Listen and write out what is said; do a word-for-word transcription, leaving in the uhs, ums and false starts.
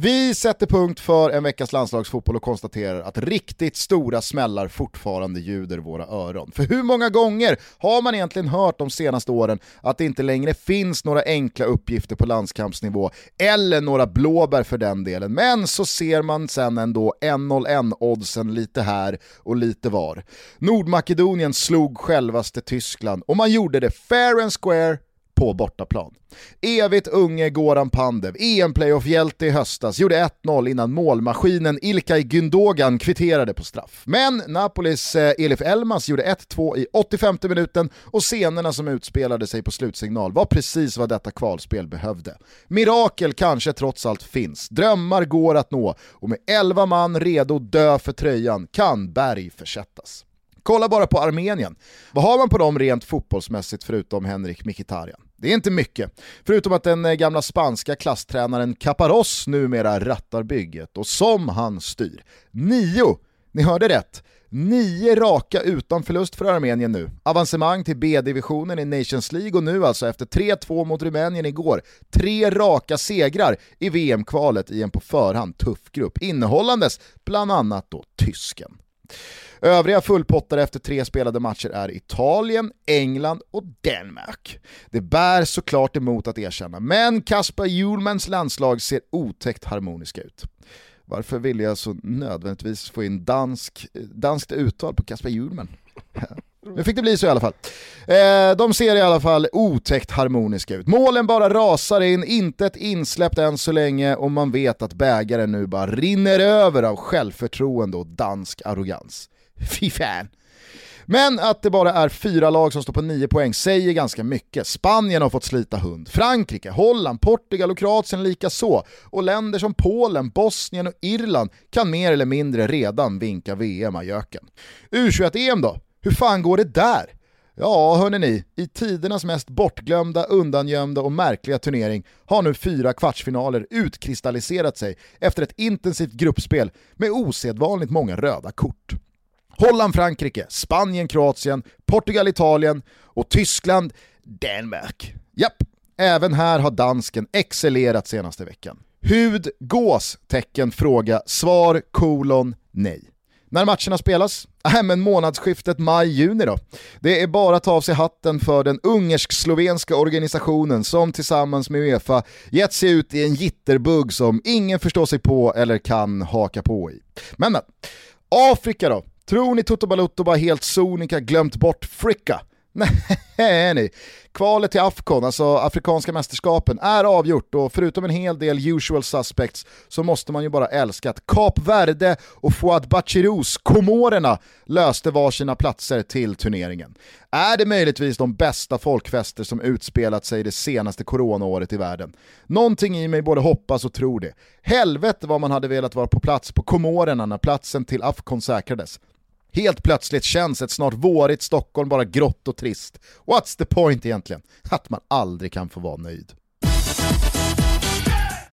Vi sätter punkt för en veckas landslagsfotboll och konstaterar att riktigt stora smällar fortfarande ljuder våra öron. För hur många gånger har man egentligen hört de senaste åren att det inte längre finns några enkla uppgifter på landskampsnivå eller några blåbär för den delen. Men så ser man sen ändå en noll en-oddsen lite här och lite var. Nordmakedonien slog självaste Tyskland och man gjorde det fair and square på bortaplan. Evigt unge Goran Pandev, E M-playoff-hjälte i höstas, gjorde ett noll innan målmaskinen Ilkay Gundogan kvitterade på straff. Men Napolis eh, Elif Elmas gjorde ett två i åttiofemte minuten och scenerna som utspelade sig på slutsignal var precis vad detta kvalspel behövde. Mirakel kanske trots allt finns. Drömmar går att nå och med elva man redo dö för tröjan kan berg försättas. Kolla bara på Armenien. Vad har man på dem rent fotbollsmässigt förutom Henrik Mkhitaryan? Det är inte mycket, förutom att den gamla spanska klasstränaren Caparrós numera rattar bygget och som han styr. Nio, ni hörde rätt, nio raka utan förlust för Armenien nu. Avancemang till B-divisionen i Nations League och nu alltså efter tre två mot Rumänien igår. Tre raka segrar i V M-kvalet i en på förhand tuff grupp, innehållandes bland annat då tysken. Övriga fullpottare efter tre spelade matcher är Italien, England och Danmark. Det bär såklart emot att erkänna, men Kasper Hjulmands landslag ser otäckt harmoniska ut. Varför vill jag så nödvändigtvis få in dansk, danskt uttal på Kasper Hjulmand? Nu fick det bli så i alla fall. Eh, de ser i alla fall otäckt harmoniska ut. Målen bara rasar in, inte ett insläppt än så länge och man vet att bägaren nu bara rinner över av självförtroende och dansk arrogans. Fy fan. Men att det bara är fyra lag som står på nio poäng säger ganska mycket. Spanien har fått slita hund. Frankrike, Holland, Portugal och Kroatien lika så. Och länder som Polen, Bosnien och Irland kan mer eller mindre redan vinka V M-ajöken. U tjugoett E M då? Hur fan går det där? Ja, hörrni ni, i tidernas mest bortglömda, undangömda och märkliga turnering har nu fyra kvartsfinaler utkristalliserat sig efter ett intensivt gruppspel med osedvanligt många röda kort. Holland-Frankrike, Spanien-Kroatien, Portugal-Italien och Tyskland-Danmark. Japp, även här har dansken excellerat senaste veckan. Hud, gås, tecken, fråga, svar, kolon, nej. När matcherna spelas? Äh, men månadsskiftet maj-juni då. Det är bara att ta av sig hatten för den ungersk-slovenska organisationen som tillsammans med UEFA gett sig ut i en jitterbug som ingen förstår sig på eller kan haka på i. Men, men. Afrika då? Tror ni Tutto Balutto bara helt sonika glömt bort Fricka? Nej, nej. Kvalet till AFCON, alltså afrikanska mästerskapen, är avgjort och förutom en hel del usual suspects så måste man ju bara älska att Kap Verde och Fouad Bachirous Komorerna löste varsina platser till turneringen. Är det möjligtvis de bästa folkfester som utspelat sig det senaste coronaåret i världen? Någonting i mig både hoppas och tror det. Helvete vad man hade velat vara på plats på Komorerna när platsen till AFCON säkrades. Helt plötsligt känns ett snart vårigt Stockholm bara grått och trist. What's the point egentligen? Att man aldrig kan få vara nöjd.